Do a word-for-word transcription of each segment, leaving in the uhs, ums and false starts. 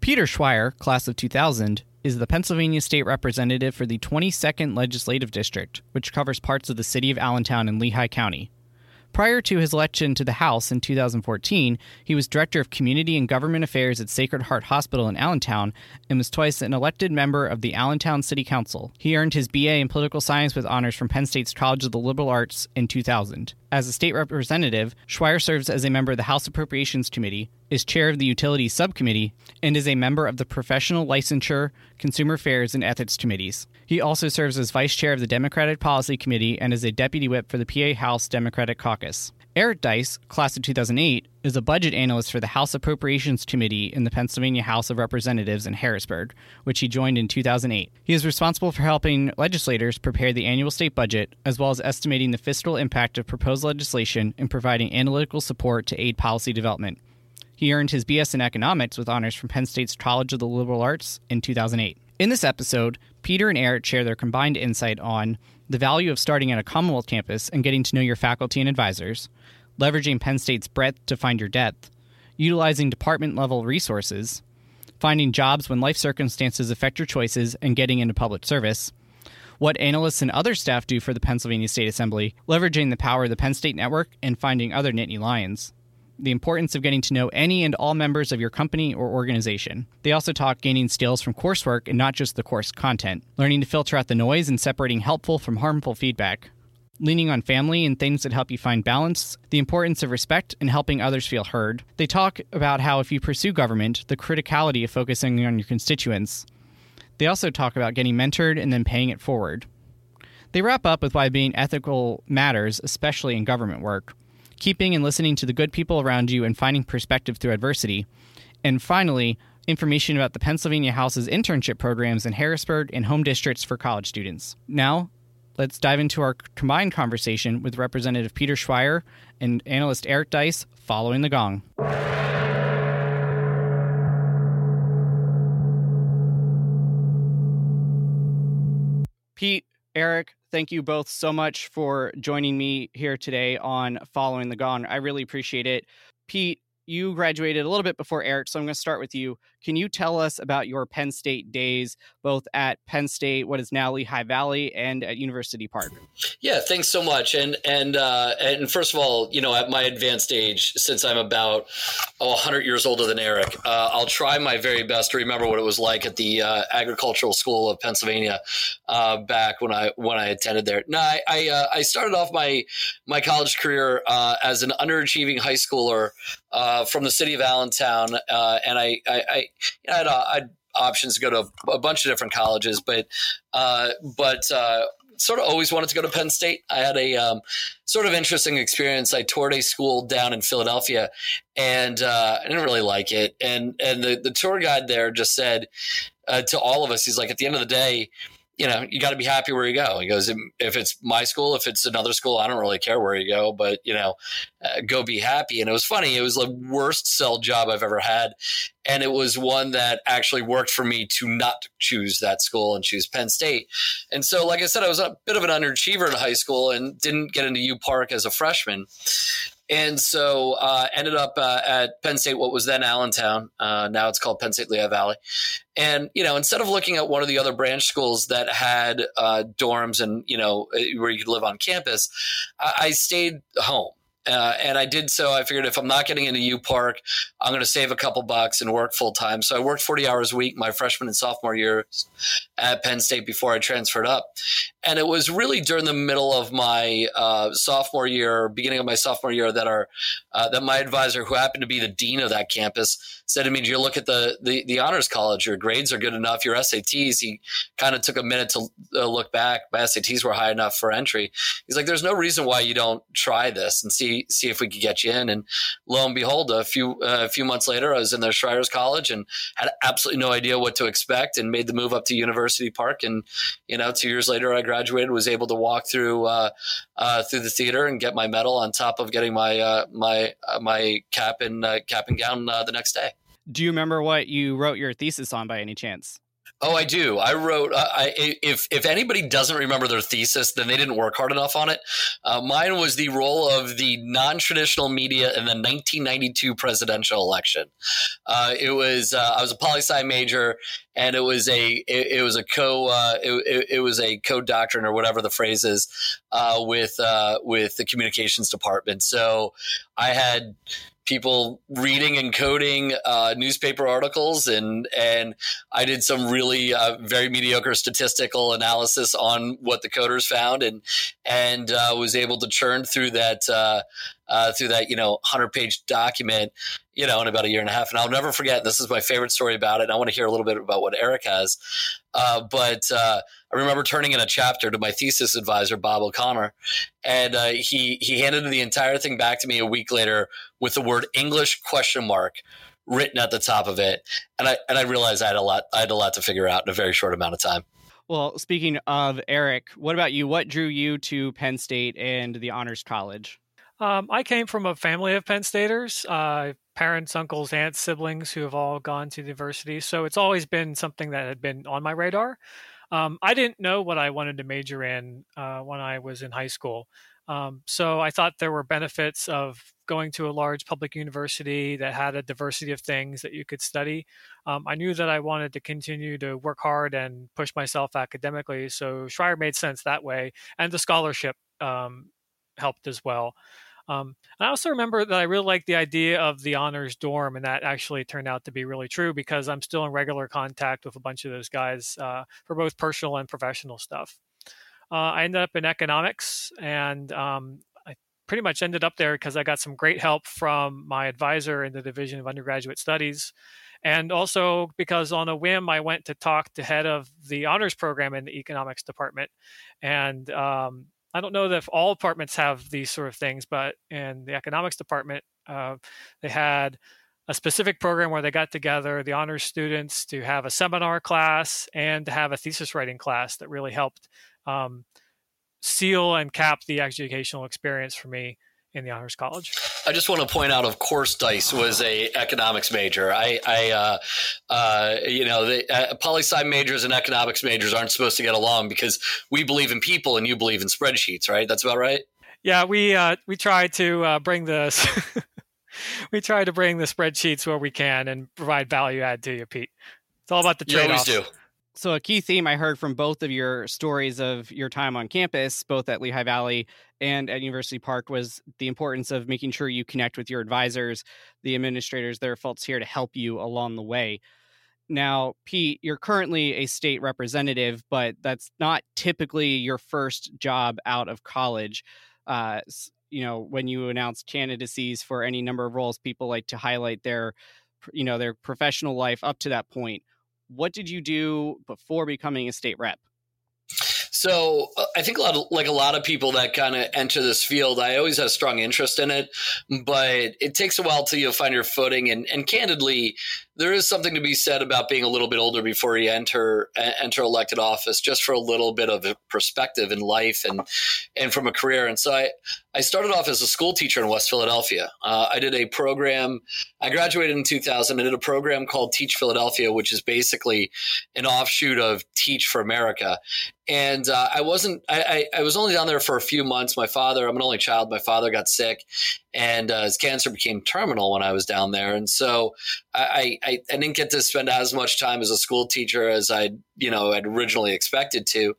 Peter Schweyer, class of two thousand, is the Pennsylvania State Representative for the twenty-second Legislative District, which covers parts of the city of Allentown and Lehigh County. Prior to his election to the House in two thousand fourteen, he was Director of Community and Government Affairs at Sacred Heart Hospital in Allentown and was twice an elected member of the Allentown City Council. He earned his B A in Political Science with honors from Penn State's College of the Liberal Arts in two thousand. As a state representative, Schweyer serves as a member of the House Appropriations Committee, is chair of the Utilities Subcommittee, and is a member of the Professional Licensure, Consumer Affairs, and Ethics Committees. He also serves as vice chair of the Democratic Policy Committee and is a deputy whip for the P A House Democratic Caucus. Eric Dice, class of two thousand eight, is a budget analyst for the House Appropriations Committee in the Pennsylvania House of Representatives in Harrisburg, which he joined in two thousand eight. He is responsible for helping legislators prepare the annual state budget, as well as estimating the fiscal impact of proposed legislation and providing analytical support to aid policy development. He earned his B S in economics with honors from Penn State's College of the Liberal Arts in two thousand eight. In this episode, Peter and Eric share their combined insight on the value of starting at a Commonwealth campus and getting to know your faculty and advisors, leveraging Penn State's breadth to find your depth, utilizing department-level resources, finding jobs when life circumstances affect your choices and getting into public service, what analysts and other staff do for the Pennsylvania State Assembly, leveraging the power of the Penn State Network and finding other Nittany Lions, the importance of getting to know any and all members of your company or organization. They also talk gaining skills from coursework and not just the course content, learning to filter out the noise and separating helpful from harmful feedback, leaning on family and things that help you find balance, the importance of respect and helping others feel heard. They talk about how if you pursue government, the criticality of focusing on your constituents. They also talk about getting mentored and then paying it forward. They wrap up with why being ethical matters, especially in government work, keeping and listening to the good people around you and finding perspective through adversity. And finally, information about the Pennsylvania House's internship programs in Harrisburg and home districts for college students. Now, let's dive into our combined conversation with Representative Peter Schweyer and analyst Eric Dice, following the gong. Pete, Eric, thank you both so much for joining me here today on Following the Gong. I really appreciate it. Pete, you graduated a little bit before Eric, so I'm going to start with you. Can you tell us about your Penn State days, both at Penn State, what is now Lehigh Valley, and at University Park? Yeah, thanks so much. And and uh, and first of all, you know, at my advanced age, since I'm about oh, one hundred years older than Eric, uh, I'll try my very best to remember what it was like at the uh, Agricultural School of Pennsylvania uh, back when I when I attended there. No, I I, uh, I started off my my college career uh, as an underachieving high schooler uh, from the city of Allentown, uh, and I I, I I had, uh, I had options to go to a bunch of different colleges, but uh, but uh, sort of always wanted to go to Penn State. I had a um, sort of interesting experience. I toured a school down in Philadelphia, and uh, I didn't really like it. And and the, the tour guide there just said uh, to all of us, he's like, at the end of the day, you know, you got to be happy where you go. He goes, if it's my school, if it's another school, I don't really care where you go, but, you know, uh, go be happy. And it was funny. It was the worst sell job I've ever had. And it was one that actually worked for me to not choose that school and choose Penn State. And so, like I said, I was a bit of an underachiever in high school and didn't get into U Park as a freshman. And so uh ended up uh, at Penn State, what was then Allentown. Uh, now it's called Penn State Lehigh Valley. And, you know, instead of looking at one of the other branch schools that had uh, dorms and, you know, where you could live on campus, I, I stayed home. Uh, and I did so. I figured if I'm not getting into U Park, I'm going to save a couple bucks and work full time. So I worked forty hours a week my freshman and sophomore years at Penn State before I transferred up. And it was really during the middle of my uh, sophomore year, beginning of my sophomore year, that our uh, that my advisor, who happened to be the dean of that campus, said to me, "Do you look at the the, the honors college? Your grades are good enough. Your S A Ts." He kind of took a minute to uh, look back. My S A Ts were high enough for entry. He's like, "There's no reason why you don't try this and see." see if we could get you in." And lo and behold, a few uh, a few months later, I was in the Schreyer College and had absolutely no idea what to expect, and made the move up to University Park. And, you know, two years later, I graduated, was able to walk through uh, uh, through the theater and get my medal, on top of getting my uh, my uh, my cap and uh, cap and gown uh, the next day. Do you remember what you wrote your thesis on by any chance? Oh, I do. I wrote uh, I, if if anybody doesn't remember their thesis, then they didn't work hard enough on it. Uh, mine was the role of the non-traditional media in the nineteen ninety-two presidential election. Uh, it was uh, I was a poli-sci major, and it was a it, it was a co uh, it, it was a co-doctrine, or whatever the phrase is, uh, with uh, with the communications department. So I had people reading and coding uh, newspaper articles, and and I did some really uh, very mediocre statistical analysis on what the coders found, and and uh, was able to churn through that uh, uh, through that you know one hundred page document, you know, in about a year and a half. And I'll never forget. This is my favorite story about it. And I want to hear a little bit about what Eric has, uh, but uh, I remember turning in a chapter to my thesis advisor, Bob O'Connor, and uh, he he handed the entire thing back to me a week later with the word English question mark written at the top of it. And I and I realized I had a lot I had a lot to figure out in a very short amount of time. Well, speaking of Eric, what about you? What drew you to Penn State and the Honors College? Um, I came from a family of Penn Staters, uh, parents, uncles, aunts, siblings who have all gone to university. So it's always been something that had been on my radar. Um, I didn't know what I wanted to major in uh, when I was in high school. Um, so I thought there were benefits of going to a large public university that had a diversity of things that you could study. Um, I knew that I wanted to continue to work hard and push myself academically. So Schreyer made sense that way. And the scholarship um, helped as well. Um, and I also remember that I really liked the idea of the honors dorm, and that actually turned out to be really true, because I'm still in regular contact with a bunch of those guys uh, for both personal and professional stuff. Uh, I ended up in economics, and um, I pretty much ended up there because I got some great help from my advisor in the Division of Undergraduate Studies. And also because on a whim, I went to talk to head of the honors program in the economics department. And um, I don't know if all departments have these sort of things, but in the economics department, uh, they had a specific program where they got together the honors students to have a seminar class and to have a thesis writing class that really helped um, seal and cap the educational experience for me in the Honors College. I just want to point out, of course, Dice was a economics major. I, I uh, uh, you know, the uh, poli-sci majors and economics majors aren't supposed to get along, because we believe in people and you believe in spreadsheets, right? That's about right. Yeah, we uh, we try to uh, bring the we try to bring the spreadsheets where we can and provide value add to you, Pete. It's all about the trade-offs. You always do. So a key theme I heard from both of your stories of your time on campus, both at Lehigh Valley and at University Park, was the importance of making sure you connect with your advisors, the administrators, their folks here to help you along the way. Now, Pete, you're currently a state representative, but that's not typically your first job out of college. Uh, you know, when you announce candidacies for any number of roles, people like to highlight their, you know, their professional life up to that point. What did you do before becoming a state rep? So uh, I think a lot of, like a lot of people that kind of enter this field, I always had a strong interest in it, but it takes a while till you find your footing. And, and candidly, there is something to be said about being a little bit older before you enter enter elected office, just for a little bit of a perspective in life and and from a career. And so I, I started off as a school teacher in West Philadelphia. Uh, I did a program. I graduated in two thousand. I did a program called Teach Philadelphia, which is basically an offshoot of Teach for America. And uh, I wasn't I, I, I was only down there for a few months. My father, I'm an only child. My father got sick, and uh, his cancer became terminal when I was down there. And so I, I, I didn't get to spend as much time as a school teacher as I'd you know, I'd originally expected to.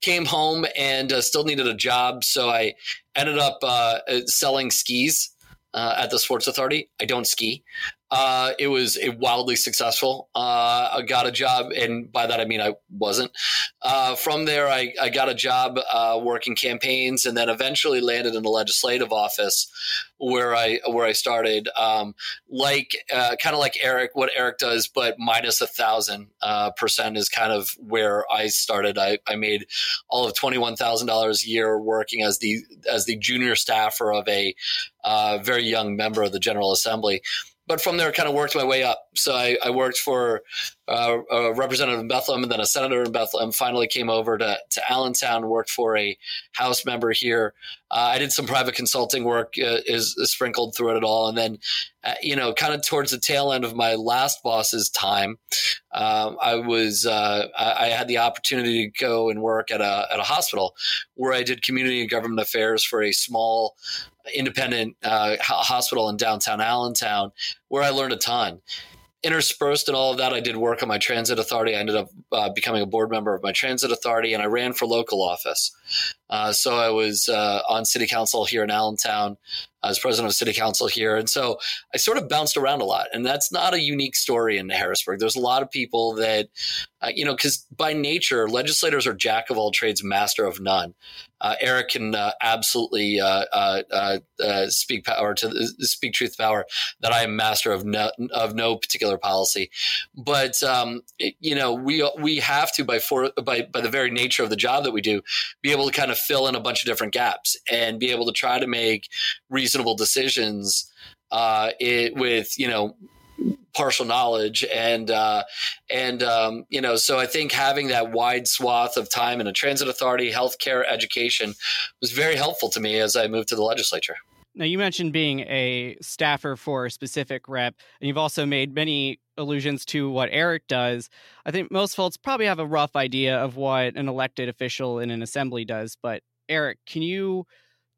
Came home and uh, still needed a job. So I ended up uh, selling skis uh, at the Sports Authority. I don't ski. Uh, it was a wildly successful. Uh, I got a job, and by that I mean I wasn't. Uh, from there, I, I got a job uh, working campaigns, and then eventually landed in the legislative office, where I where I started, um, like uh, kind of like Eric, what Eric does, but minus a thousand uh, percent is kind of where I started. I, I made all of twenty one thousand dollars a year working as the as the junior staffer of a uh, very young member of the General Assembly. But from there, I kind of worked my way up. So I, I worked for uh, a representative in Bethlehem, and then a senator in Bethlehem, finally came over to, to Allentown, worked for a House member here. Uh, I did some private consulting work uh, is, is sprinkled throughout it all. And then, uh, you know, kind of towards the tail end of my last boss's time, um, I was uh, I, I had the opportunity to go and work at a, at a hospital where I did community and government affairs for a small independent uh, hospital in downtown Allentown, where I learned a ton. Interspersed in all of that, I did work on my transit authority. I ended up uh, becoming a board member of my transit authority, and I ran for local office. Uh, so I was uh, on city council here in Allentown. I was president of city council here. And so I sort of bounced around a lot. And that's not a unique story in Harrisburg. There's a lot of people that, uh, you know, because by nature, legislators are jack of all trades, master of none. Uh, Eric can uh, absolutely uh, uh, uh, speak power to the, speak truth power that I am master of no, of no particular policy, but um, it, you know we we have to by for by by the very nature of the job that we do, be able to kind of fill in a bunch of different gaps and be able to try to make reasonable decisions uh, it, with you know. partial knowledge. And, uh, and, um, you know, so I think having that wide swath of time in a transit authority, healthcare, education was very helpful to me as I moved to the legislature. Now, you mentioned being a staffer for a specific rep, and you've also made many allusions to what Eric does. I think most folks probably have a rough idea of what an elected official in an assembly does. But Eric, can you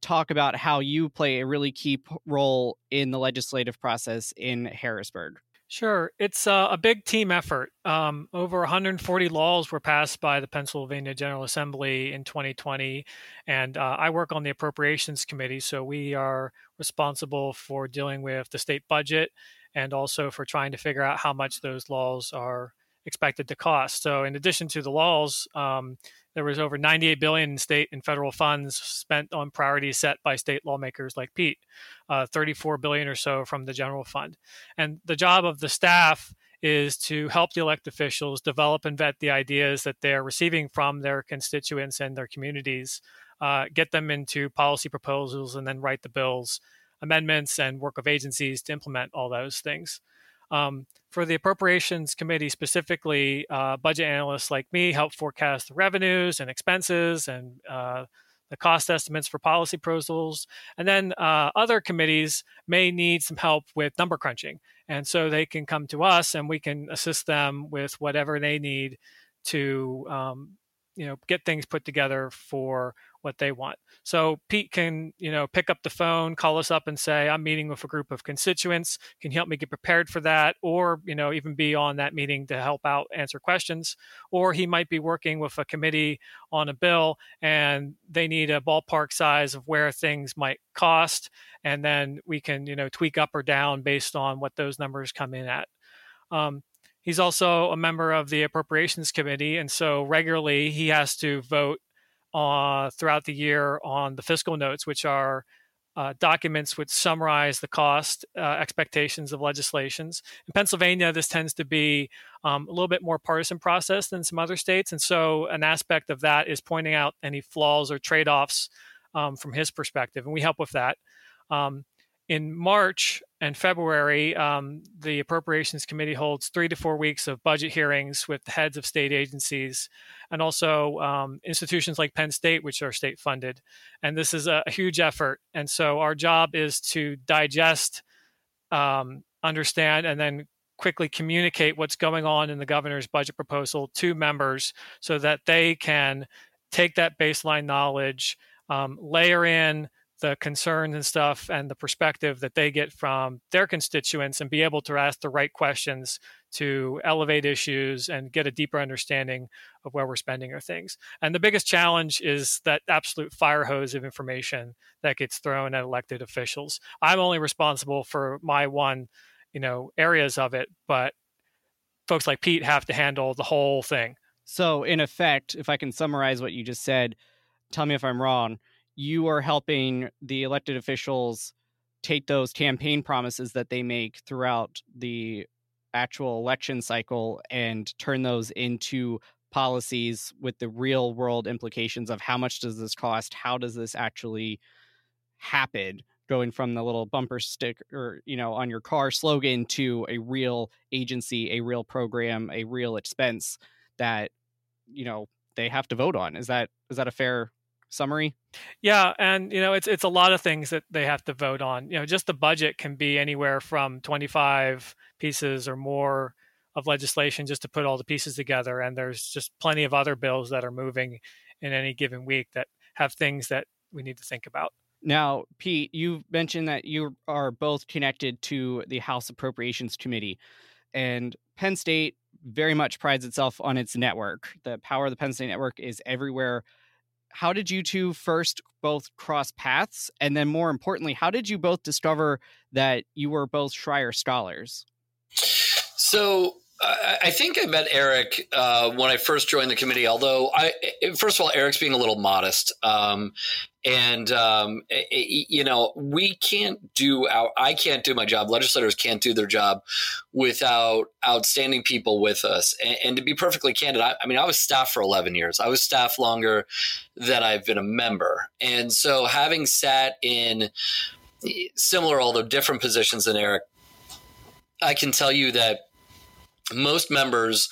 talk about how you play a really key role in the legislative process in Harrisburg? Sure. It's uh, a big team effort. Um, over one hundred forty laws were passed by the Pennsylvania General Assembly in twenty twenty, and uh, I work on the Appropriations Committee, so we are responsible for dealing with the state budget and also for trying to figure out how much those laws are expected to cost. So in addition to the laws, um, there was over ninety-eight billion dollars in state and federal funds spent on priorities set by state lawmakers like Pete, uh, thirty-four billion dollars or so from the general fund. And the job of the staff is to help the elected officials develop and vet the ideas that they're receiving from their constituents and their communities, uh, get them into policy proposals, and then write the bills, amendments, and work of agencies to implement all those things. Um, for the Appropriations Committee specifically, uh, budget analysts like me help forecast the revenues and expenses and uh, the cost estimates for policy proposals. And then uh, other committees may need some help with number crunching. And so they can come to us and we can assist them with whatever they need to um, you know, get things put together for what they want. So Pete can, you know, pick up the phone, call us up and say, I'm meeting with a group of constituents. Can you help me get prepared for that? Or, you know, even be on that meeting to help out answer questions. Or he might be working with a committee on a bill and they need a ballpark size of where things might cost. And then we can, you know, tweak up or down based on what those numbers come in at. Um, he's also a member of the Appropriations Committee. And so regularly he has to vote Uh, throughout the year on the fiscal notes, which are uh, documents which summarize the cost uh, expectations of legislations. In Pennsylvania, this tends to be um, a little bit more partisan process than some other states. And so an aspect of that is pointing out any flaws or trade-offs um, from his perspective. And we help with that. Um, in March and February, um, the Appropriations Committee holds three to four weeks of budget hearings with the heads of state agencies and also um, institutions like Penn State, which are state funded. And this is a, a huge effort. And so our job is to digest, um, understand, and then quickly communicate what's going on in the governor's budget proposal to members so that they can take that baseline knowledge, um, layer in the concerns and stuff and the perspective that they get from their constituents and be able to ask the right questions to elevate issues and get a deeper understanding of where we're spending our things. And the biggest challenge is that absolute fire hose of information that gets thrown at elected officials. I'm only responsible for my one, you know, areas of it, but folks like Pete have to handle the whole thing. So in effect, if I can summarize what you just said, tell me if I'm wrong, you are helping the elected officials take those campaign promises that they make throughout the actual election cycle and turn those into policies with the real world implications of how much does this cost? How does this actually happen? Going from the little bumper sticker, or, you know, on your car slogan to a real agency, a real program, a real expense that, you know, they have to vote on. Is that is that a fair summary? Yeah. And, you know, it's it's a lot of things that they have to vote on. You know, just the budget can be anywhere from twenty-five pieces or more of legislation just to put all the pieces together. And there's just plenty of other bills that are moving in any given week that have things that we need to think about. Now, Pete, you mentioned that you are both connected to the House Appropriations Committee, and Penn State very much prides itself on its network. The power of the Penn State network is everywhere. How did you two first both cross paths? And then more importantly, how did you both discover that you were both Schreyer scholars? So uh, I think I met Eric uh, when I first joined the committee, although I, first of all, Eric's being a little modest. Um, and, um, it, you know, we can't do our, I can't do my job. Legislators can't do their job without outstanding people with us. And, and to be perfectly candid, I, I mean, I was staff for eleven years. I was staff longer than I've been a member. And so having sat in similar, although different positions than Eric, I can tell you that most members,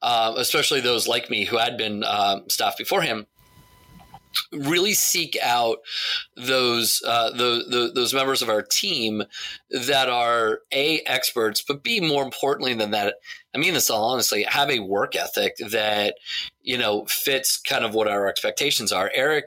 uh, especially those like me who had been uh, staff before him, really seek out those uh, the, the, those members of our team that are A, experts, but B, more importantly than that, I mean this all honestly, have a work ethic that, you know, fits kind of what our expectations are. Eric,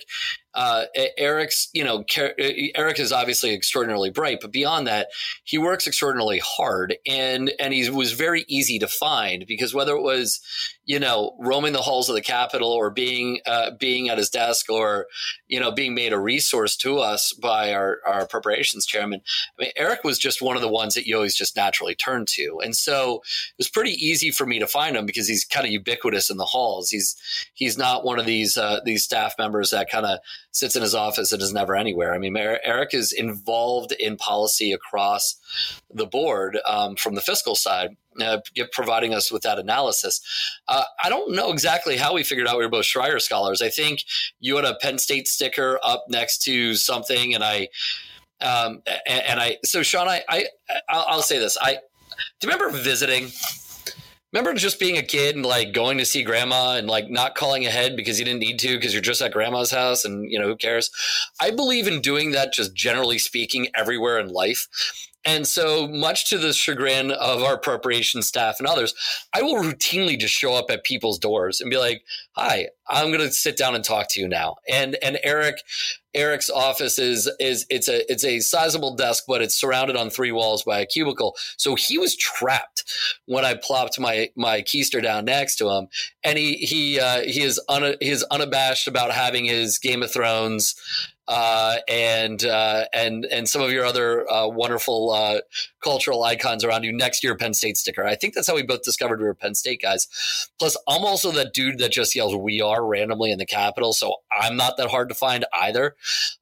uh, Eric's, you know, Eric is obviously extraordinarily bright, but beyond that, he works extraordinarily hard, and and he was very easy to find because whether it was, you know, roaming the halls of the Capitol or being uh, being at his desk or, you know, being made a resource to us by our, our appropriations chairman, I mean, Eric was just one of the ones that you always just naturally turned to, and so it was pretty easy for me to find him because he's kind of ubiquitous in the halls. He's he's not one of these uh, these staff members that kind of sits in his office and is never anywhere. I mean, Eric is involved in policy across the board um, from the fiscal side, uh, providing us with that analysis. Uh, I don't know exactly how we figured out we were both Schreyer scholars. I think you had a Penn State sticker up next to something, and I um, and, and I. So Sean, I, I I'll say this. I do you remember visiting. Remember just being a kid and like going to see grandma and like not calling ahead because you didn't need to because you're just at grandma's house and, you know, who cares? I believe in doing that just generally speaking everywhere in life. And so much to the chagrin of our appropriations staff and others, I will routinely just show up at people's doors and be like, hi, I'm going to sit down and talk to you now. And and Eric, Eric's office is is it's a it's a sizable desk, but it's surrounded on three walls by a cubicle. So he was trapped when I plopped my my keister down next to him. And he he uh, he is un, he is unabashed about having his Game of Thrones uh, and uh, and and some of your other uh, wonderful uh, cultural icons around you next to your Penn State sticker. I think that's how we both discovered we were Penn State guys. Plus, I'm also that dude that just yells "we are" randomly in the Capitol, so I'm not that hard to find either.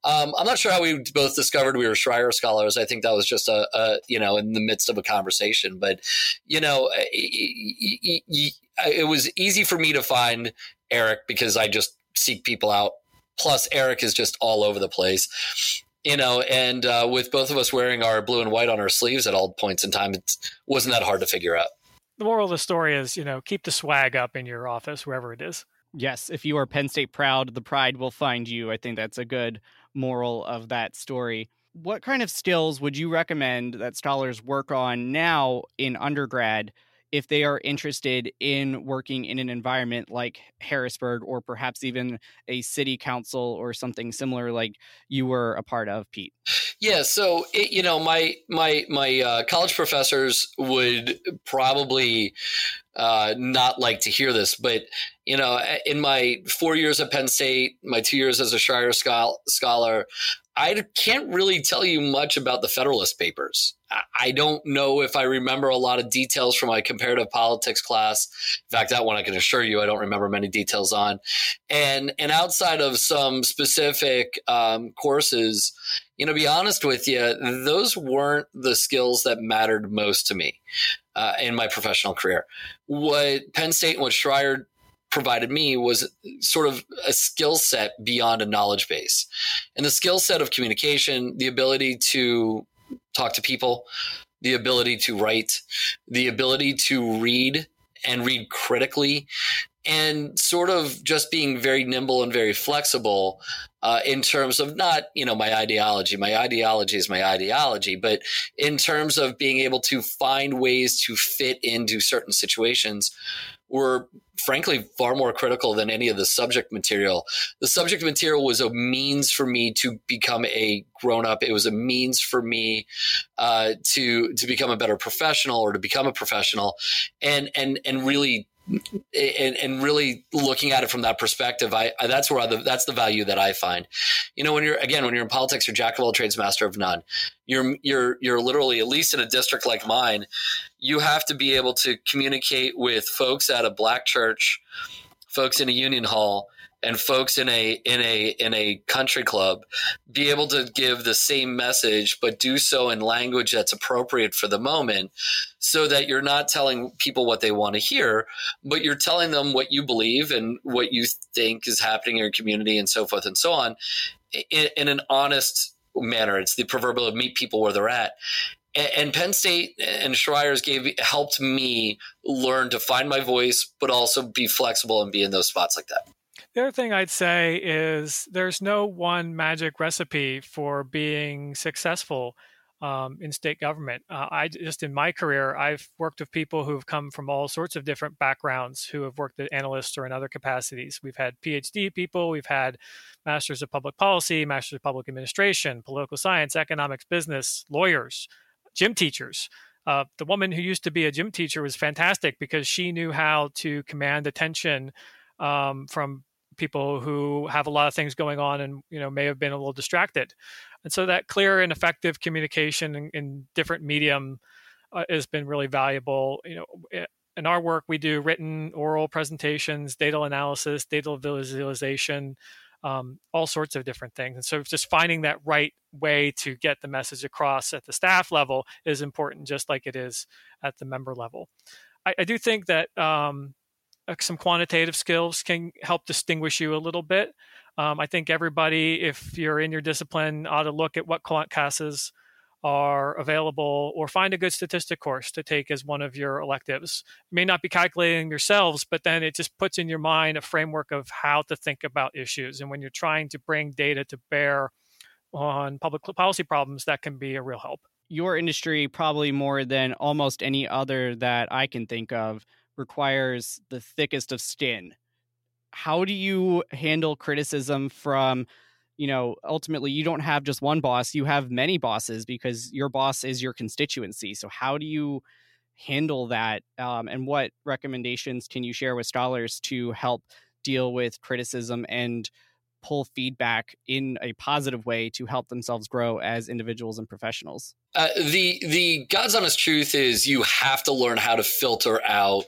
Um, I'm not sure how we both discovered we were Schreyer scholars. I think that was just a, a you know in the midst of a conversation, but you know it, it, it was easy for me to find Eric because I just seek people out. Plus, Eric is just all over the place, you know, and uh, with both of us wearing our blue and white on our sleeves at all points in time, it wasn't that hard to figure out. The moral of the story is, you know, keep the swag up in your office, wherever it is. Yes. If you are Penn State proud, the pride will find you. I think that's a good moral of that story. What kind of skills would you recommend that scholars work on now in undergrad if they are interested in working in an environment like Harrisburg, or perhaps even a city council or something similar like you were a part of, Pete? Yeah, so it, you know, my my my uh, college professors would probably uh, not like to hear this, but you know, in my four years at Penn State, my two years as a Schreyer scholar, I can't really tell you much about the Federalist Papers. I don't know if I remember a lot of details from my comparative politics class. In fact, that one I can assure you I don't remember many details on. And and outside of some specific um, courses, you know, to be honest with you, those weren't the skills that mattered most to me uh, in my professional career. What Penn State and what Schreyer provided me was sort of a skill set beyond a knowledge base. And the skill set of communication, the ability to talk to people, the ability to write, the ability to read and read critically, and sort of just being very nimble and very flexible uh, in terms of not, you know, my ideology. My ideology is my ideology, but in terms of being able to find ways to fit into certain situations were frankly far more critical than any of the subject material. The subject material was a means for me to become a grown-up. It was a means for me uh, to to become a better professional or to become a professional, and and and really and, and really looking at it from that perspective, I, I that's where I, that's the value that I find. You know, when you're again when you're in politics, you're jack of all trades, master of none. You're you're you're literally, at least in a district like mine, you have to be able to communicate with folks at a black church, folks in a union hall, and folks in a in a in a country club, be able to give the same message, but do so in language that's appropriate for the moment, so that you're not telling people what they want to hear, but you're telling them what you believe and what you think is happening in your community and so forth and so on in, in an honest manner. It's the proverbial meet people where they're at. And Penn State and Schreier's gave helped me learn to find my voice, but also be flexible and be in those spots like that. The other thing I'd say is there's no one magic recipe for being successful um, in state government. Uh, I just in my career, I've worked with people who've come from all sorts of different backgrounds who have worked as analysts or in other capacities. We've had P H D people, we've had masters of public policy, masters of public administration, political science, economics, business, lawyers, gym teachers. Uh, the woman who used to be a gym teacher was fantastic because she knew how to command attention um, from people who have a lot of things going on and, you know, may have been a little distracted. And so that clear and effective communication in, in different medium uh, has been really valuable. You know, in our work, we do written, oral presentations, data analysis, data visualization, um, all sorts of different things. And so just finding that right way to get the message across at the staff level is important, just like it is at the member level. I, I do think that, um, some quantitative skills can help distinguish you a little bit. Um, I think everybody, if you're in your discipline, ought to look at what quant classes are available or find a good statistic course to take as one of your electives. You may not be calculating yourselves, but then it just puts in your mind a framework of how to think about issues. And when you're trying to bring data to bear on public policy problems, that can be a real help. Your industry, probably more than almost any other that I can think of, requires the thickest of skin. How do you handle criticism from, you know, ultimately you don't have just one boss, you have many bosses because your boss is your constituency. So how do you handle that? Um, and what recommendations can you share with scholars to help deal with criticism and pull feedback in a positive way to help themselves grow as individuals and professionals? Uh, the the God's honest truth is you have to learn how to filter out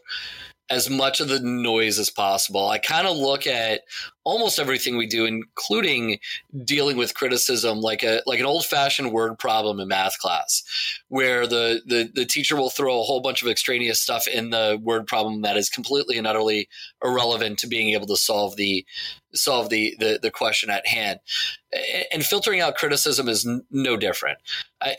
as much of the noise as possible. I kind of look at almost everything we do, including dealing with criticism, like a like an old-fashioned word problem in math class, where the, the the teacher will throw a whole bunch of extraneous stuff in the word problem that is completely and utterly irrelevant to being able to solve the solve the the, the question at hand. And filtering out criticism is n- no different.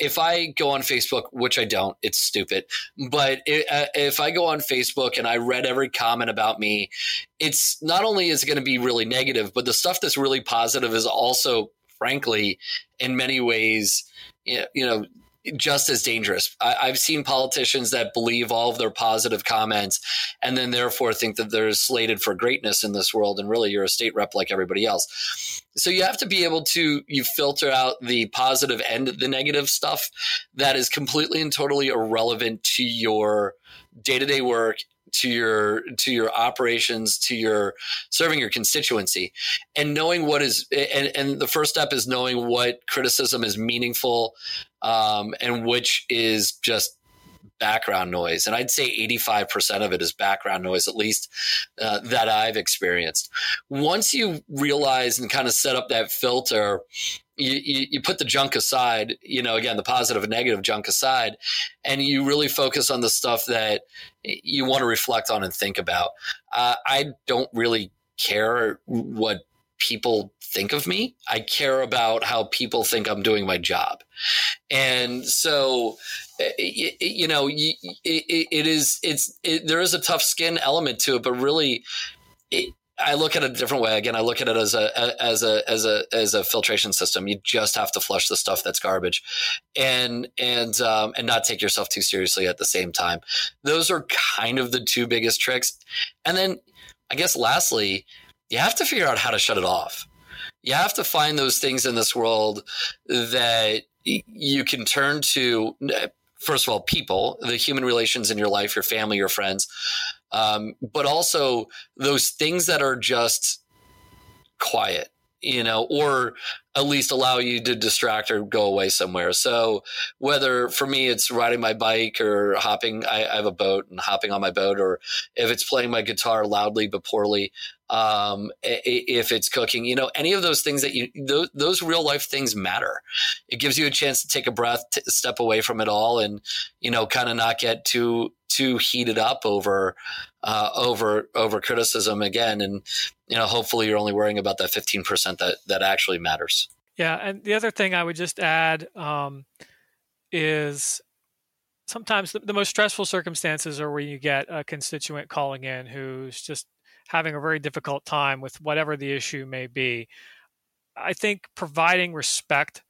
If I go on Facebook, which I don't, it's stupid, but it, uh, if I go on Facebook and I read every comment about me, it's not only is it going to be really negative, but the stuff that's really positive is also, frankly, in many ways, you know, just as dangerous. I, I've seen politicians that believe all of their positive comments and then therefore think that they're slated for greatness in this world. And really, you're a state rep like everybody else. So you have to be able to you filter out the positive and the negative stuff that is completely and totally irrelevant to your day-to-day work, to your to your operations, to your serving your constituency, and knowing what is and, and the first step is knowing what criticism is meaningful um, and which is just background noise. And I'd say eighty-five percent of it is background noise, at least uh, that I've experienced. Once you realize and kind of set up that filter, You, you, you put the junk aside, you know, again, the positive and negative junk aside, and you really focus on the stuff that you want to reflect on and think about. Uh, I don't really care what people think of me. I care about how people think I'm doing my job. And so, you, you know, it, it is, it's, it, there is a tough skin element to it, but really, it, I look at it a different way. Again, I look at it as a as a as a as a filtration system. You just have to flush the stuff that's garbage, and and um, and not take yourself too seriously at the same time. Those are kind of the two biggest tricks. And then, I guess, lastly, you have to figure out how to shut it off. You have to find those things in this world that you can turn to. First of all, people, the human relations in your life, your family, your friends. Um, but also those things that are just quiet, you know, or at least allow you to distract or go away somewhere. So whether for me, it's riding my bike or hopping, I, I have a boat and hopping on my boat, or if it's playing my guitar loudly but poorly, um, if it's cooking, you know, any of those things that you, those, those real life things matter. It gives you a chance to take a breath, to step away from it all and, you know, kind of not get too too heated up over, uh, over, over criticism again. And, you know, hopefully you're only worrying about that fifteen percent that, that actually matters. Yeah. And the other thing I would just add, um, is sometimes the, the most stressful circumstances are where you get a constituent calling in who's just having a very difficult time with whatever the issue may be. I think providing respect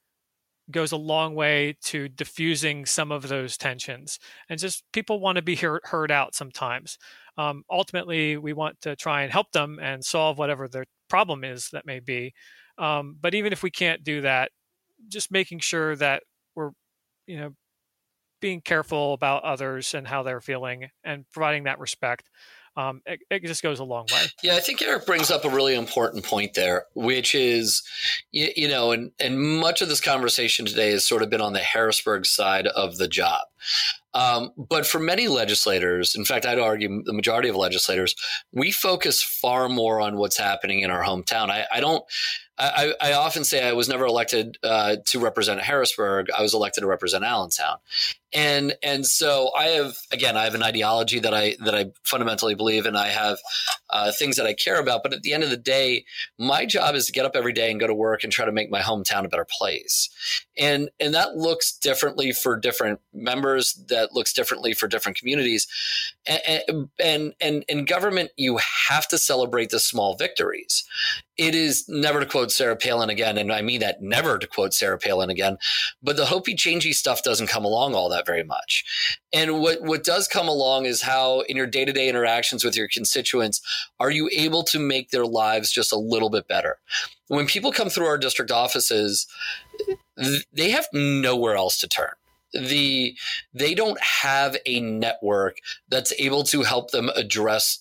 goes a long way to diffusing some of those tensions, and just people want to be hear, heard out sometimes. Um, ultimately, we want to try and help them and solve whatever their problem is that may be. Um, but even if we can't do that, just making sure that we're, you know, being careful about others and how they're feeling, and providing that respect. Um, it, it just goes a long way. Yeah, I think Eric brings up a really important point there, which is, you, you know, and, and much of this conversation today has sort of been on the Harrisburg side of the job. Um, but for many legislators, in fact, I'd argue the majority of legislators, we focus far more on what's happening in our hometown. I, I don't I, I often say I was never elected uh, to represent Harrisburg. I was elected to represent Allentown. And and so I have, again, I have an ideology that I that I fundamentally believe in. I have uh, things that I care about. But at the end of the day, my job is to get up every day and go to work and try to make my hometown a better place. And, and that looks differently for different members. That That looks differently for different communities, and and and in government, you have to celebrate the small victories. It is never, to quote Sarah Palin again, and I mean that never to quote Sarah Palin again, but the hopey changey stuff doesn't come along all that very much. And what what does come along is how, in your day to day interactions with your constituents, are you able to make their lives just a little bit better? When people come through our district offices, they have nowhere else to turn. The they don't have a network that's able to help them address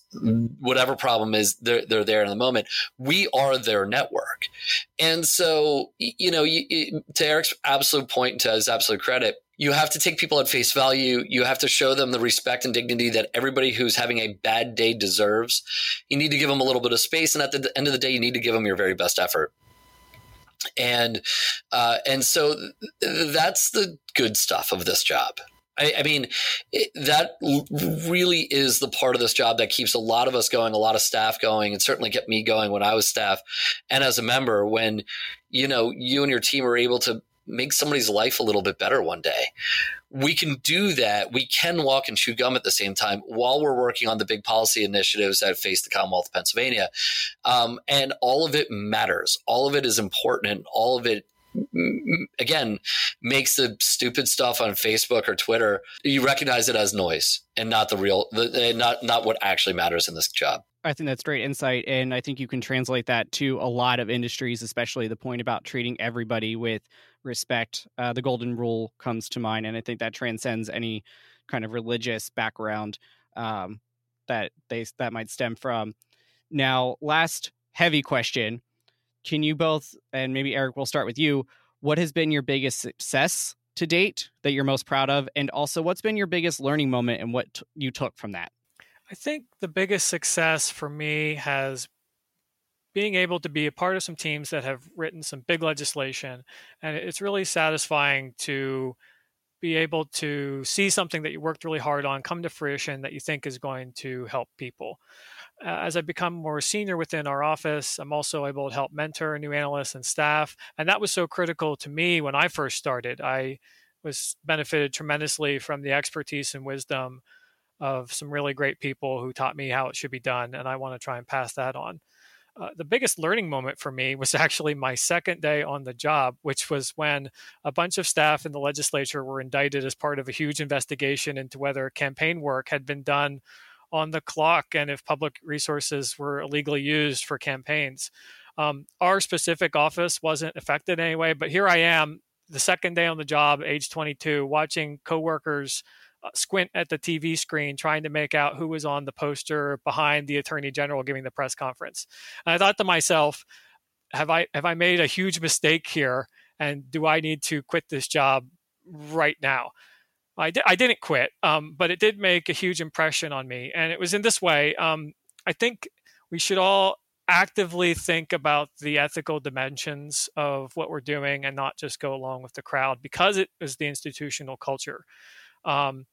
whatever problem is they're, they're there in the moment. We are their network. And so, you know, you, to Eric's absolute point, to his absolute credit, you have to take people at face value. You have to show them the respect and dignity that everybody who's having a bad day deserves. You need to give them a little bit of space. And at the end of the day, you need to give them your very best effort. And uh, and so that's the good stuff of this job. I, I mean, it, that really is the part of this job that keeps a lot of us going, a lot of staff going, and certainly kept me going when I was staff. And as a member, when, you know, you and your team are able to make somebody's life a little bit better one day. We can do that. We can walk and chew gum at the same time while we're working on the big policy initiatives that face the Commonwealth of Pennsylvania. Um, and all of it matters. All of it is important. And all of it again, makes the stupid stuff on Facebook or Twitter, you recognize it as noise and not the real, the, not not what actually matters in this job. I think that's great insight. And I think you can translate that to a lot of industries, especially the point about treating everybody with respect. Uh, the golden rule comes to mind. And I think that transcends any kind of religious background um, that they that might stem from. Now, last heavy question. Can you both, and maybe Eric, we'll start with you. What has been your biggest success to date that you're most proud of? And also, what's been your biggest learning moment and what t- you took from that? I think the biggest success for me has being able to be a part of some teams that have written some big legislation. And it's really satisfying to be able to see something that you worked really hard on come to fruition that you think is going to help people. Uh, as I become more senior within our office, I'm also able to help mentor new analysts and staff. And that was so critical to me when I first started. I was benefited tremendously from the expertise and wisdom of some really great people who taught me how it should be done, and I want to try and pass that on. Uh, the biggest learning moment for me was actually my second day on the job, which was when a bunch of staff in the legislature were indicted as part of a huge investigation into whether campaign work had been done on the clock and if public resources were illegally used for campaigns. Um, our specific office wasn't affected anyway, but here I am, the second day on the job, age twenty-two, watching coworkers squint at the T V screen, trying to make out who was on the poster behind the Attorney General giving the press conference. And I thought to myself, have I have I made a huge mistake here? And do I need to quit this job right now? I, di- I didn't quit, um, but it did make a huge impression on me. And it was in this way. Um, I think we should all actively think about the ethical dimensions of what we're doing and not just go along with the crowd, because it is the institutional culture. Um,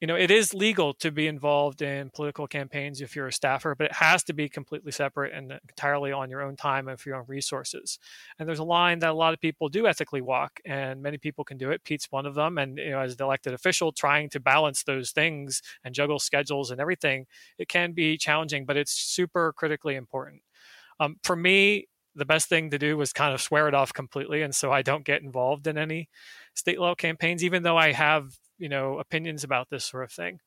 You know, it is legal to be involved in political campaigns if you're a staffer, but it has to be completely separate and entirely on your own time and for your own resources. And there's a line that a lot of people do ethically walk, and many people can do it. Pete's one of them. And, you know, as an elected official, trying to balance those things and juggle schedules and everything, it can be challenging, but it's super critically important. Um, for me, the best thing to do was kind of swear it off completely. And so I don't get involved in any state level campaigns, even though I have, you know, opinions about this sort of thing.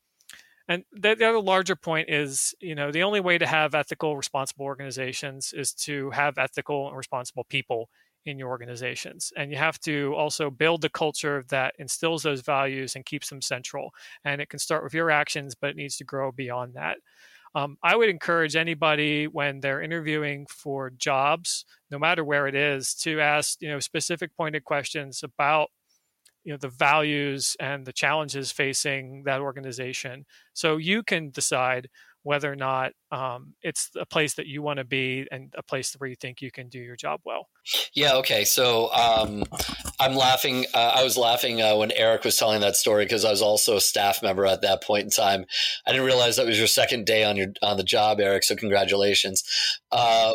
And the, the other larger point is, you know, the only way to have ethical, responsible organizations is to have ethical and responsible people in your organizations. And you have to also build the culture that instills those values and keeps them central. And it can start with your actions, but it needs to grow beyond that. Um, I would encourage anybody when they're interviewing for jobs, no matter where it is, to ask, you know, specific pointed questions about, you know, the values and the challenges facing that organization. So you can decide whether or not um, it's a place that you want to be and a place where you think you can do your job well. Yeah. Okay. So um, I'm laughing. Uh, I was laughing uh, when Eric was telling that story, because I was also a staff member at that point in time. I didn't realize that was your second day on your, on the job, Eric. So congratulations. Uh,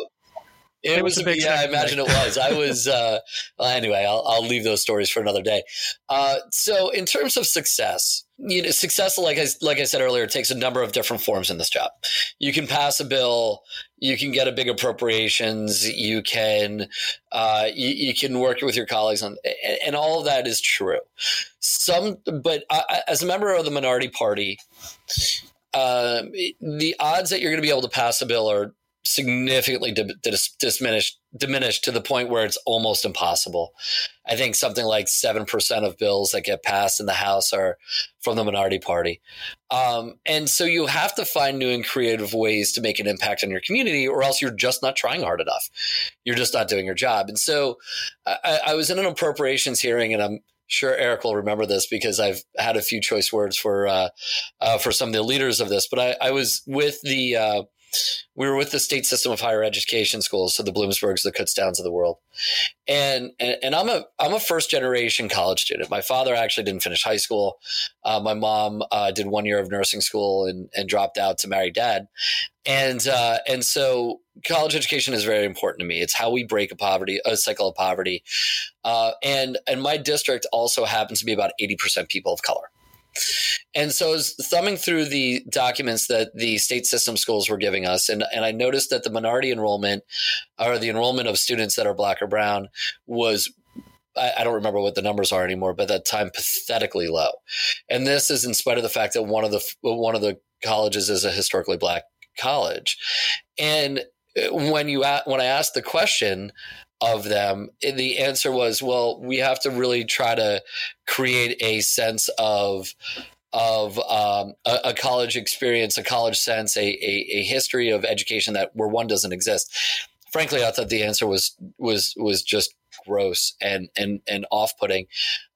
It, it was, was a big yeah, I imagine it was. I was, uh, well, anyway, I'll, I'll leave those stories for another day. Uh, so in terms of success, you know, success, like I, like I said earlier, takes a number of different forms in this job. You can pass a bill, you can get a big appropriations, you can, uh, you, you can work with your colleagues on, and all of that is true. Some, but I, as a member of the minority party, uh, the odds that you're going to be able to pass a bill are significantly di- dis- diminished, diminished to the point where it's almost impossible. I think something like seven percent of bills that get passed in the House are from the minority party. Um, and so you have to find new and creative ways to make an impact on your community, or else you're just not trying hard enough. You're just not doing your job. And so I, I was in an appropriations hearing, and I'm sure Eric will remember this because I've had a few choice words for, uh, uh, for some of the leaders of this, but I, I was with the, uh, we were with the state system of higher education schools, so the Bloomsburgs, the Kutztowns of the world. And, and and I'm a I'm a first generation college student. My father actually didn't finish high school. Uh, my mom uh, did one year of nursing school and, and dropped out to marry dad. And uh, and so college education is very important to me. It's how we break a poverty a cycle of poverty. Uh, and and my district also happens to be about eighty percent people of color. And so I was thumbing through the documents that the state system schools were giving us, and, and I noticed that the minority enrollment, or the enrollment of students that are black or brown, was I, I don't remember what the numbers are anymore, but at that time, pathetically low. And this is in spite of the fact that one of the one of the colleges is a historically black college. And when you when I asked the question of them, the answer was, well, we have to really try to create a sense of of um, a, a college experience, a college sense, a, a a history of education that where one doesn't exist. Frankly, I thought the answer was was was just gross and and and off-putting.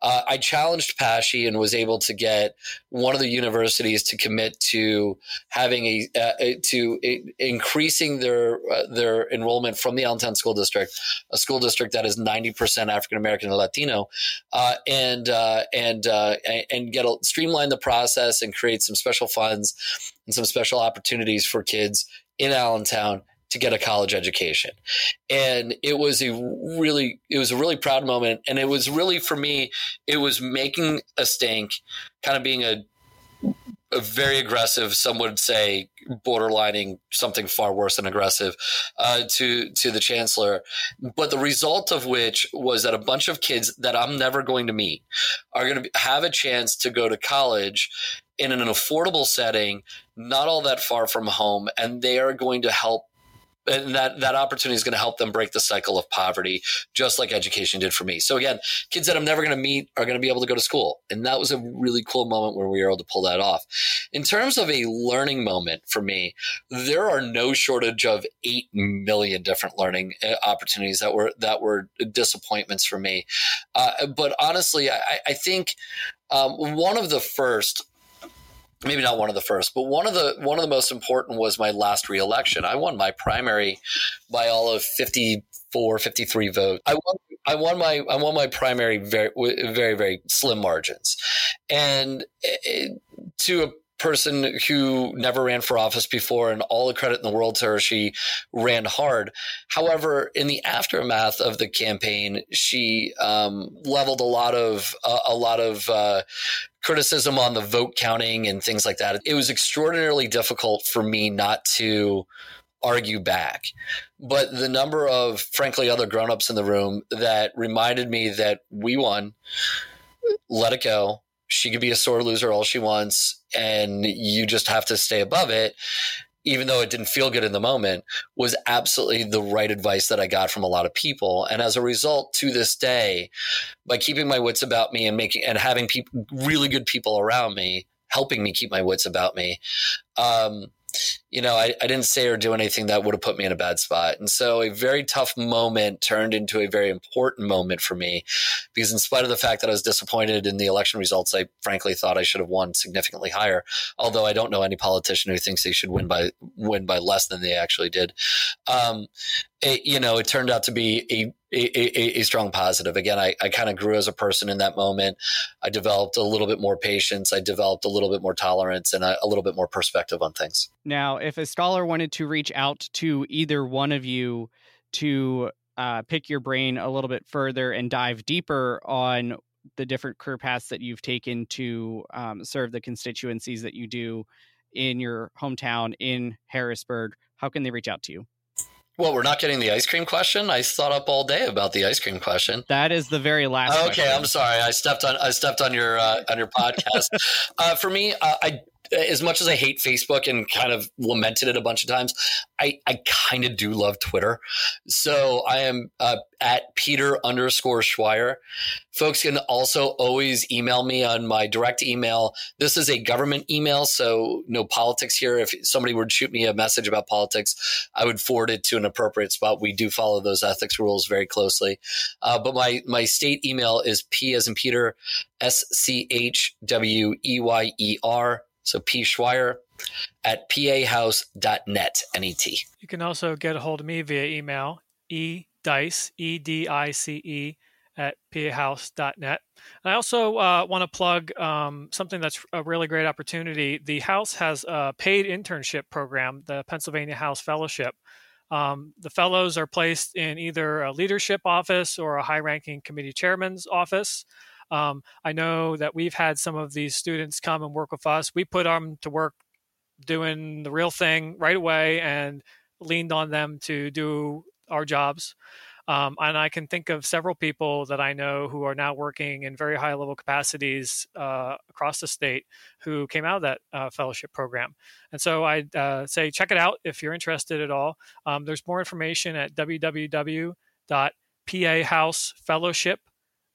Uh, I challenged PASSHE and was able to get one of the universities to commit to having a uh, to increasing their uh, their enrollment from the Allentown School District, a school district that is ninety percent African American and Latino, uh, and uh, and uh, and get a, streamline the process and create some special funds and some special opportunities for kids in Allentown to get a college education. And it was a really, it was a really proud moment. And it was really, for me, it was making a stink, kind of being a, a very aggressive, some would say borderlining something far worse than aggressive, uh, to, to the chancellor. But the result of which was that a bunch of kids that I'm never going to meet are going to have a chance to go to college in an affordable setting, not all that far from home. And they are going to help. And that, that opportunity is going to help them break the cycle of poverty, just like education did for me. So again, kids that I'm never going to meet are going to be able to go to school. And that was a really cool moment where we were able to pull that off. In terms of a learning moment for me, there are no shortage of eight million different learning opportunities that were, that were disappointments for me. Uh, but honestly, I, I think um, one of the first Maybe not one of the first, but one of the one of the most important was my last reelection. I won my primary by all of fifty-four, fifty-three votes. I won, I won my I won my primary very very very slim margins, and it, to a person who never ran for office before, and all the credit in the world to her, she ran hard. However, in the aftermath of the campaign, she um, leveled a lot of uh, a lot of. Uh, criticism on the vote counting and things like that. It was extraordinarily difficult for me not to argue back. But the number of, frankly, other grownups in the room that reminded me that we won, let it go. She could be a sore loser all she wants, and you just have to stay above it, even though it didn't feel good in the moment, was absolutely the right advice that I got from a lot of people. And as a result, to this day, by keeping my wits about me and making and having people, really good people around me, helping me keep my wits about me, um, you know, I, I didn't say or do anything that would have put me in a bad spot. And so a very tough moment turned into a very important moment for me, because in spite of the fact that I was disappointed in the election results, I frankly thought I should have won significantly higher, although I don't know any politician who thinks they should win by win by less than they actually did. Um, it, you know, it turned out to be a A, a, a strong positive. Again, I, I kind of grew as a person in that moment. I developed a little bit more patience. I developed a little bit more tolerance and a, a little bit more perspective on things. Now, if a scholar wanted to reach out to either one of you to uh, pick your brain a little bit further and dive deeper on the different career paths that you've taken to um, serve the constituencies that you do in your hometown in Harrisburg, how can they reach out to you? Well, we're not getting the ice cream question. I thought up all day about the ice cream question. That is the very last okay, question. Okay, I'm sorry. I stepped on I stepped on your uh, on your podcast. uh, for me, uh, I as much as I hate Facebook and kind of lamented it a bunch of times, I, I kind of do love Twitter. So I am uh, at Peter underscore Schweyer. Folks can also always email me on my direct email. This is a government email, so no politics here. If somebody were to shoot me a message about politics, I would forward it to an appropriate spot. We do follow those ethics rules very closely. Uh, but my, my state email is P as in Peter, S C H W E Y E R. So P. Schweyer at P A house dot net, N E T. You can also get a hold of me via email, E. Dice, E D I C E, at P A house dot net. And I also uh, want to plug um, something that's a really great opportunity. The House has a paid internship program, the Pennsylvania House Fellowship. Um, the fellows are placed in either a leadership office or a high-ranking committee chairman's office. Um, I know that we've had some of these students come and work with us. We put them to work doing the real thing right away and leaned on them to do our jobs. Um, and I can think of several people that I know who are now working in very high level capacities uh, across the state who came out of that uh, fellowship program. And so I'd uh, say check it out if you're interested at all. Um, there's more information at w w w dot p a house fellowship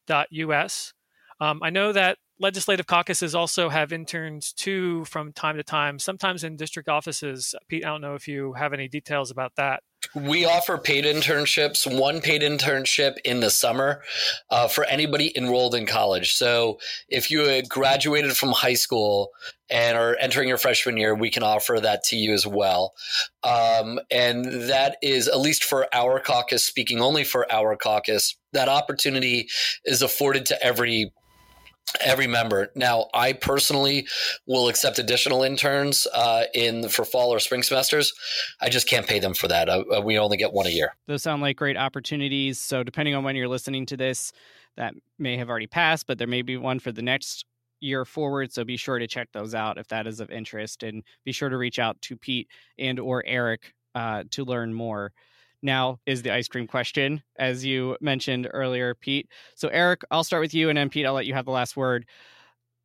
dot u s. Um, I know that legislative caucuses also have interns too from time to time, sometimes in district offices. Pete, I don't know if you have any details about that. We offer paid internships, one paid internship in the summer uh, for anybody enrolled in college. So if you graduated from high school and are entering your freshman year, we can offer that to you as well. Um, and that is, at least for our caucus, speaking only for our caucus, that opportunity is afforded to every Every member. Now, I personally will accept additional interns uh, in for fall or spring semesters. I just can't pay them for that. Uh, we only get one a year. Those sound like great opportunities. So depending on when you're listening to this, that may have already passed, but there may be one for the next year forward. So be sure to check those out if that is of interest, and be sure to reach out to Pete and or Eric uh, to learn more. Now is the ice cream question, as you mentioned earlier, Pete. So Eric, I'll start with you, and then Pete, I'll let you have the last word.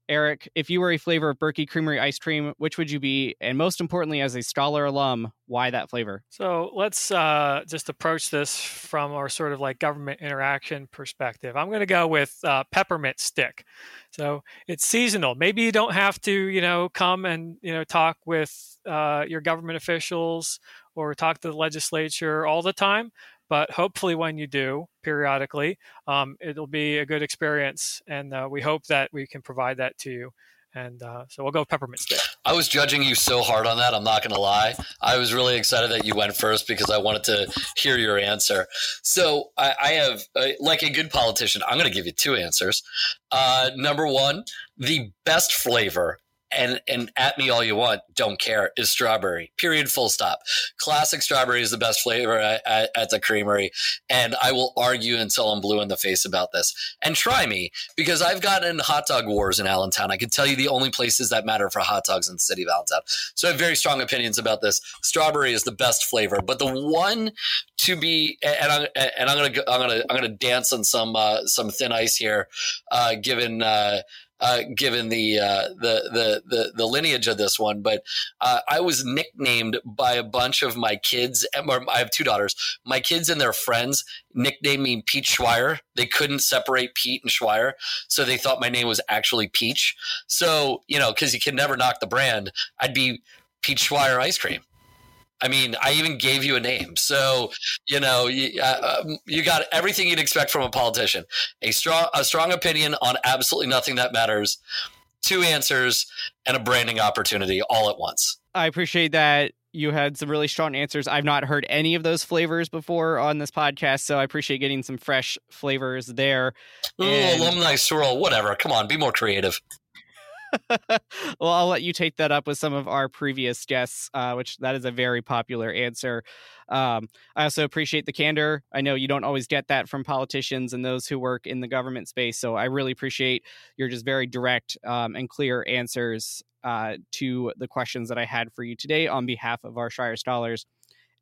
Eric, if you were a flavor of Berkey Creamery ice cream, which would you be? And most importantly, as a Scholar alum, why that flavor? So let's uh, just approach this from our sort of like government interaction perspective. I'm going to go with uh, peppermint stick. So it's seasonal. Maybe you don't have to, you know, come and, you know, talk with uh, your government officials or talk to the legislature all the time, but hopefully when you do periodically, um, it'll be a good experience. And uh, we hope that we can provide that to you. And uh, so we'll go peppermint stick. I was judging you so hard on that. I'm not going to lie. I was really excited that you went first because I wanted to hear your answer. So I, I have, uh, like a good politician, I'm going to give you two answers. Uh, number one, the best flavor, And and at me all you want, don't care, is strawberry. Period, full stop. Classic strawberry is the best flavor at, at, at the creamery, and I will argue until I'm blue in the face about this. And try me, because I've gotten in hot dog wars in Allentown. I can tell you the only places that matter for hot dogs in the city of Allentown. So I have very strong opinions about this. Strawberry is the best flavor, but the one to be, and I'm and I'm gonna go, I'm gonna I'm gonna dance on some uh, some thin ice here, uh, given. Uh, Uh, given the, uh, the the the the lineage of this one, but uh, I was nicknamed by a bunch of my kids. Or I have two daughters. My kids and their friends nicknamed me Pete Schweyer. They couldn't separate Pete and Schweyer, so they thought my name was actually Peach. So, you know, because you can never knock the brand, I'd be Pete Schweyer ice cream. I mean, I even gave you a name. So, you know, you, uh, you got everything you'd expect from a politician. A strong a strong opinion on absolutely nothing that matters, two answers, and a branding opportunity all at once. I appreciate that. You had some really strong answers. I've not heard any of those flavors before on this podcast, so I appreciate getting some fresh flavors there. Ooh, and alumni swirl, whatever. Come on, be more creative. Well, I'll let you take that up with some of our previous guests, uh, which that is a very popular answer. Um, I also appreciate the candor. I know you don't always get that from politicians and those who work in the government space. So I really appreciate your just very direct um, and clear answers uh, to the questions that I had for you today on behalf of our Schreyer Scholars.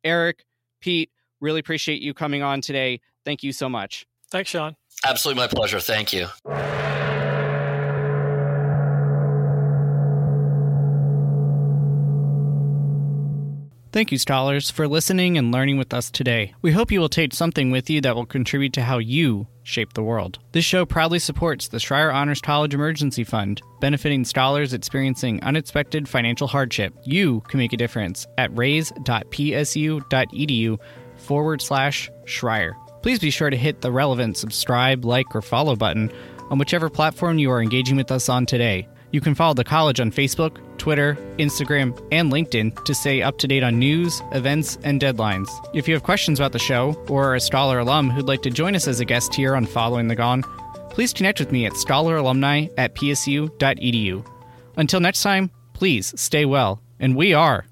Eric, Pete, really appreciate you coming on today. Thank you so much. Thanks, Sean. Absolutely my pleasure. Thank you. Thank you, scholars, for listening and learning with us today. We hope you will take something with you that will contribute to how you shape the world. This show proudly supports the Schreyer Honors College Emergency Fund, benefiting scholars experiencing unexpected financial hardship. You can make a difference at raise.psu.edu forward slash Schreyer. Please be sure to hit the relevant subscribe, like, or follow button on whichever platform you are engaging with us on today. You can follow the college on Facebook, Twitter, Instagram, and LinkedIn to stay up to date on news, events, and deadlines. If you have questions about the show or are a Scholar alum who'd like to join us as a guest here on Following the Gone, please connect with me at scholaralumni at p s u dot e d u. Until next time, please stay well, and we are...